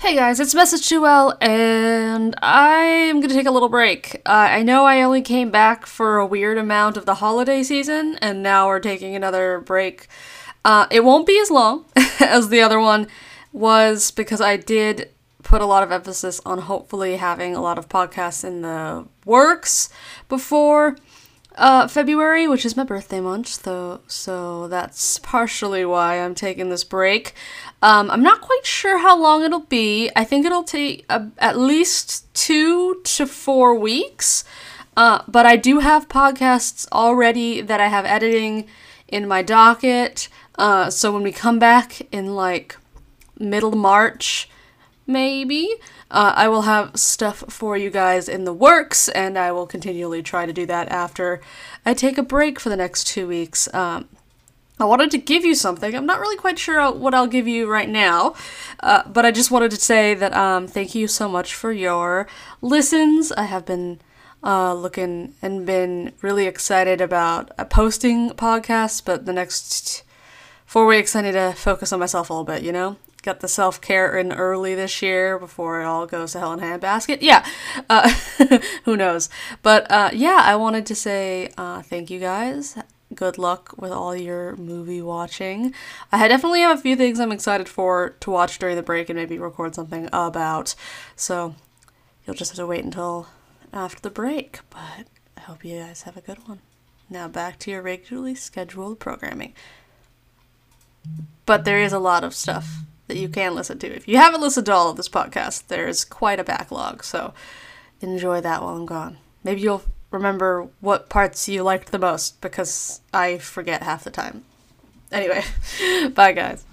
Hey guys, it's Message 2L, and I'm gonna take a little break. I know I only came back for a weird amount of the holiday season, and now we're taking another break. It won't be as long as the other one was, because I did put a lot of emphasis on hopefully having a lot of podcasts in the works before February, which is my birthday month, so that's partially why I'm taking this break. I'm not quite sure how long it'll be. I think it'll take at least 2 to 4 weeks, but I do have podcasts already that I have editing in my docket, so when we come back in, like, middle March, maybe, I will have stuff for you guys in the works, and I will continually try to do that after I take a break for the next 2 weeks. I wanted to give you something. I'm not really quite sure what I'll give you right now, but I just wanted to say that thank you so much for your listens. I have been looking and been really excited about posting podcasts, but the next 4 weeks I need to focus on myself a little bit, you know? Got the self-care in early this year before it all goes to hell in a handbasket. Yeah, who knows? But yeah, I wanted to say thank you guys. Good luck with all your movie watching. I definitely have a few things I'm excited for to watch during the break and maybe record something about. So you'll just have to wait until after the break. But I hope you guys have a good one. Now back to your regularly scheduled programming. But there is a lot of stuff that you can listen to. If you haven't listened to all of this podcast, there's quite a backlog, so enjoy that while I'm gone. Maybe you'll remember what parts you liked the most, because I forget half the time. Anyway, bye guys.